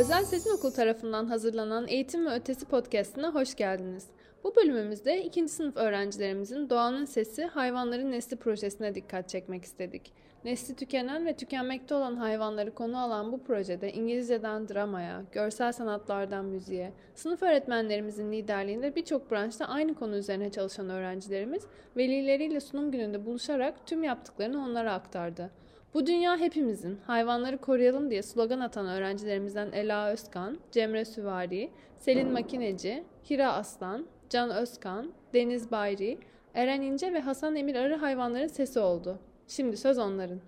Özel Sesin Okulu tarafından hazırlanan Eğitim ve Ötesi Podcast'ına hoş geldiniz. Bu bölümümüzde 2. sınıf öğrencilerimizin Doğanın Sesi, Hayvanların Nesli projesine dikkat çekmek istedik. Nesli tükenen ve tükenmekte olan hayvanları konu alan bu projede İngilizceden dramaya, görsel sanatlardan müziğe, sınıf öğretmenlerimizin liderliğinde birçok branşta aynı konu üzerine çalışan öğrencilerimiz, velileriyle sunum gününde buluşarak tüm yaptıklarını onlara aktardı. Bu dünya hepimizin, hayvanları koruyalım diye slogan atan öğrencilerimizden Ela Özkan, Cemre Süvari, Selin Makineci, Hira Aslan, Can Özkan, Deniz Bayri, Eren İnce ve Hasan Emir Arı hayvanların sesi oldu. Şimdi söz onların.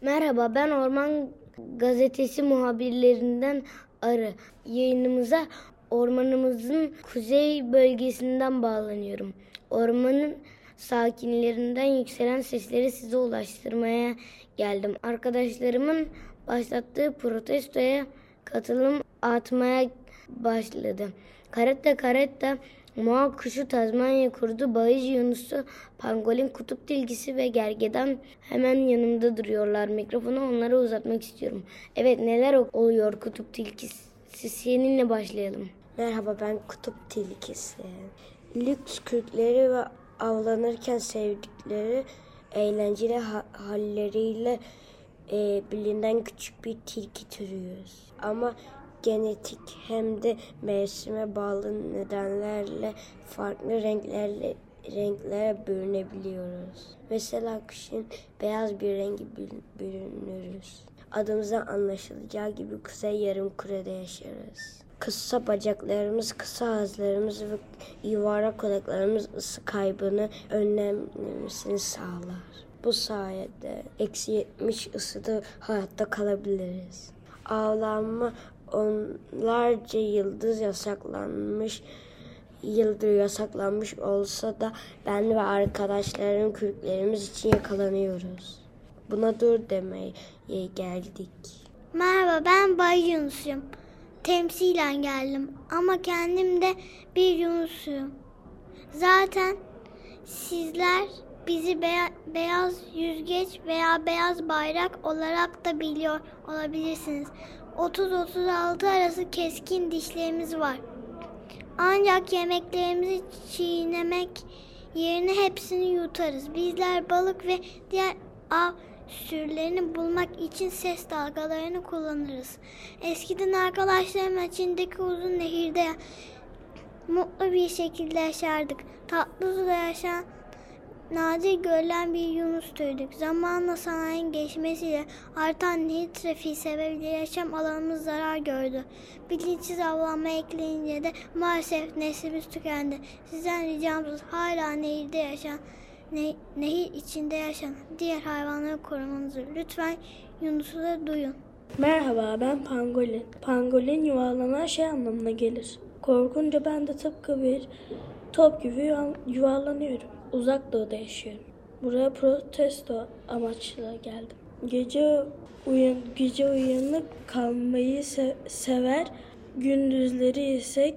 Merhaba, ben Orman Gazetesi muhabirlerinden Arı. Yayınımıza ormanımızın kuzey bölgesinden bağlanıyorum. Ormanın sakinlerinden yükselen sesleri size ulaştırmaya geldim. Arkadaşlarımın başlattığı protestoya katılım atmaya başladı. Karetta karetta, moa kuşu, Tazmanya kurdu, Baiji Yunusu, pangolin, kutup tilkisi ve gergedan hemen yanımda duruyorlar. Mikrofonu onlara uzatmak istiyorum. Evet, neler oluyor kutup tilkisi? Seninle başlayalım. Merhaba, ben kutup tilkisi. Lüks kürkleri ve avlanırken sevdikleri eğlenceli halleriyle bilinen küçük bir tilki türüyüz. Ama genetik hem de mevsime bağlı nedenlerle farklı renklere bürünebiliyoruz. Mesela kışın beyaz bir rengi bürünürüz. Adımızdan anlaşılacağı gibi kuzey yarımkürede yaşarız. Kısa bacaklarımız, kısa ağızlarımız ve yuvarlak kulaklarımız ısı kaybını önlemesini sağlar. Bu sayede -70 ısıda hayatta kalabiliriz. Avlanma onlarca yıldır yasaklanmış olsa da ben ve arkadaşlarım kürklerimiz için yakalanıyoruz. Buna dur demeye geldik. Merhaba, ben Bay Yunus'um. Temsilen geldim ama kendim de bir Yunus'um. Zaten sizler bizi beyaz yüzgeç veya beyaz bayrak olarak da biliyor olabilirsiniz. 30-36 arası keskin dişlerimiz var. Ancak yemeklerimizi çiğnemek yerine hepsini yutarız. Bizler balık ve diğer av sürülerini bulmak için ses dalgalarını kullanırız. Eskiden arkadaşlarımla Çin'deki uzun nehirde mutlu bir şekilde yaşardık. Tatlı suda yaşayan, nadir görülen bir Yunus türüydük. Zamanla sanayinin geçmesiyle artan nehir trafiği sebebiyle yaşam alanımız zarar gördü. Bilinçsiz avlanma eklenince de maalesef neslimiz tükendi. Sizden ricamız hala nehirde yaşayan, nehir içinde yaşayan diğer hayvanları korumanızı lütfen Yunus'u da duyun. Merhaba, ben pangolin. Pangolin yuvarlanan şey anlamına gelir. Korkunca ben de tıpkı bir top gibi yuvarlanıyorum. Uzak Doğu'da yaşıyorum. Buraya protesto amaçlı geldim. Gece uyanık kalmayı sever, gündüzleri ise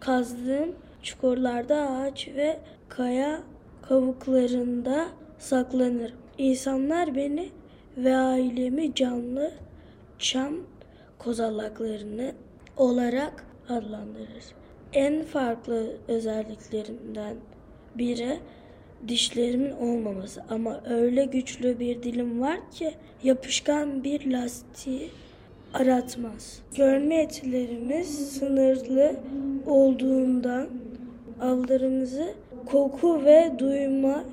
kazdığım çukurlarda, ağaç ve kaya kavuklarında saklanırım. İnsanlar beni ve ailemi canlı çam kozalaklarını olarak adlandırır. En farklı özelliklerinden biri dişlerimin olmaması, ama öyle güçlü bir dilim var ki yapışkan bir lastiği aratmaz. Görme yetilerimiz sınırlı olduğundan avlarımızı koku ve duyma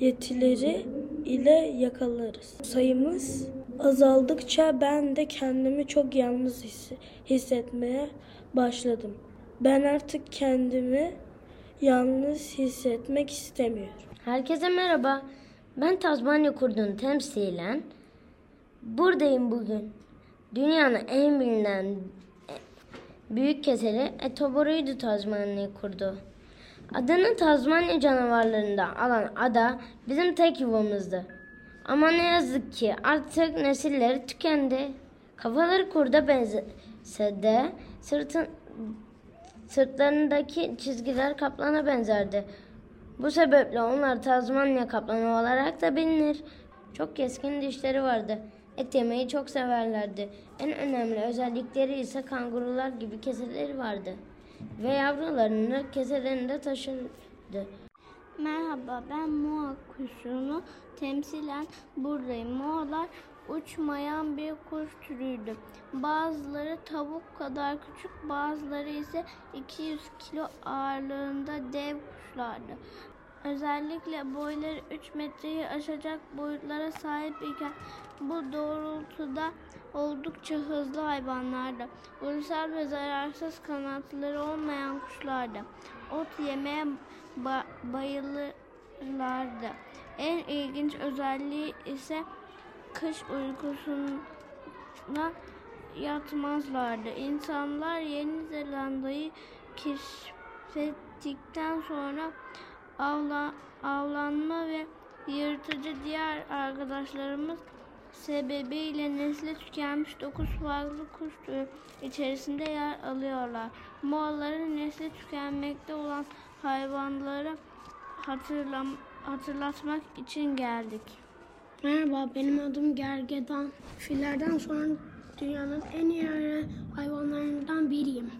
yetileri ile yakalarız. Sayımız azaldıkça ben de kendimi çok yalnız hissetmeye başladım. Ben artık kendimi yalnız hissetmek istemiyorum. Herkese merhaba. Ben Tazmanya Kurdu'nu temsilen buradayım bugün. Dünyanın en bilinen büyük keseli etoboruydu Tazmanya Kurdu. Adını Tazmanya canavarlarından alan ada bizim tek yuvamızdı. Ama ne yazık ki artık nesilleri tükendi. Kafaları kurda benzese de sırtlarındaki çizgiler kaplana benzerdi. Bu sebeple onlar Tazmanya kaplanı olarak da bilinir. Çok keskin dişleri vardı. et yemeyi çok severlerdi. En önemli özellikleri ise kangurular gibi keseleri vardı ve yavrularını keselerinde taşırdı. Merhaba, ben moa kuşunu temsilen buradayım. Moalar uçmayan bir kuş türüydü. Bazıları tavuk kadar küçük, bazıları ise 200 kilo ağırlığında dev kuşlardı. Özellikle boyları 3 metreyi aşacak boyutlara sahip iken bu doğrultuda oldukça hızlı hayvanlardı. Uysal ve zararsız kanatları olmayan kuşlardı. Ot yemeye bayılırlardı. En ilginç özelliği ise kış uykusuna yatmazlardı. İnsanlar Yeni Zelanda'yı keşfettikten sonra avlanma ve yırtıcı diğer arkadaşlarımız sebebiyle nesli tükenmiş 9 farklı kuş türü içerisinde yer alıyorlar. Moaların nesli tükenmekte olan hayvanları hatırlatmak için geldik. Merhaba, benim adım gergedan. Fillerden sonra dünyanın en iyi hayvanlarından biriyim.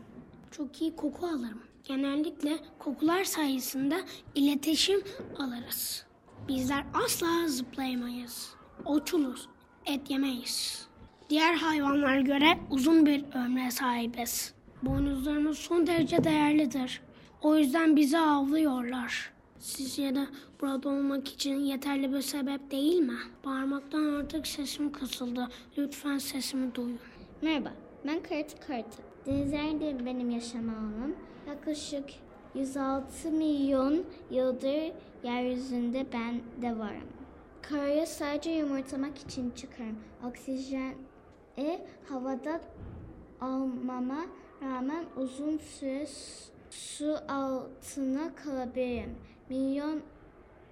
Çok iyi koku alırım. Genellikle kokular sayesinde iletişim alırız. Bizler asla zıplayamayız, uçulur, et yemeyiz. Diğer hayvanlara göre uzun bir ömre sahibiz. Boynuzlarımız son derece değerlidir. O yüzden bizi avlıyorlar. Sizce de burada olmak için yeterli bir sebep değil mi? Bağırmaktan artık sesim kısıldı. Lütfen sesimi duyun. Merhaba, ben Karetta karetta. Denizlerde benim yaşam alanım. Yaklaşık 106 milyon yıldır yeryüzünde ben de varım. Karaya sadece yumurtlamak için çıkarım. Oksijeni havada almama rağmen uzun süre su altına kalabilirim.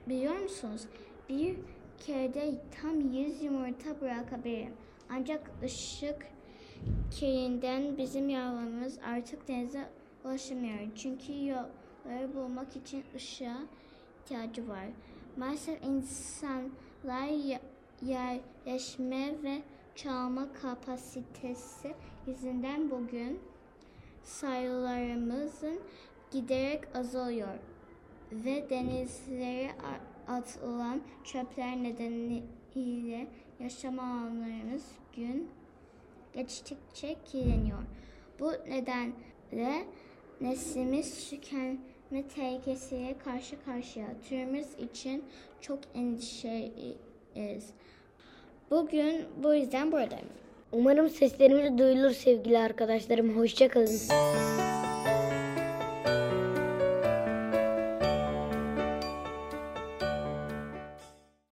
Biliyor musunuz? Bir kerede tam 100 yumurta bırakabilirim. Ancak ışık kirliliğinden bizim yavrumuz artık denize ulaşamıyor. Çünkü yolları bulmak için ışığa ihtiyacı var. Maalesef insanlar yerleşme ve çalma kapasitesi yüzünden bugün sayılarımızın giderek azalıyor ve denizlere atılan çöpler nedeniyle yaşam alanlarımız gün geçtikçe kirleniyor. Bu nedenle neslimiz tükenme tehlikesiyle karşı karşıya. Türümüz için çok endişeliyiz. Bugün bu yüzden buradayım. Umarım seslerimiz duyulur sevgili arkadaşlarım. Hoşça kalın.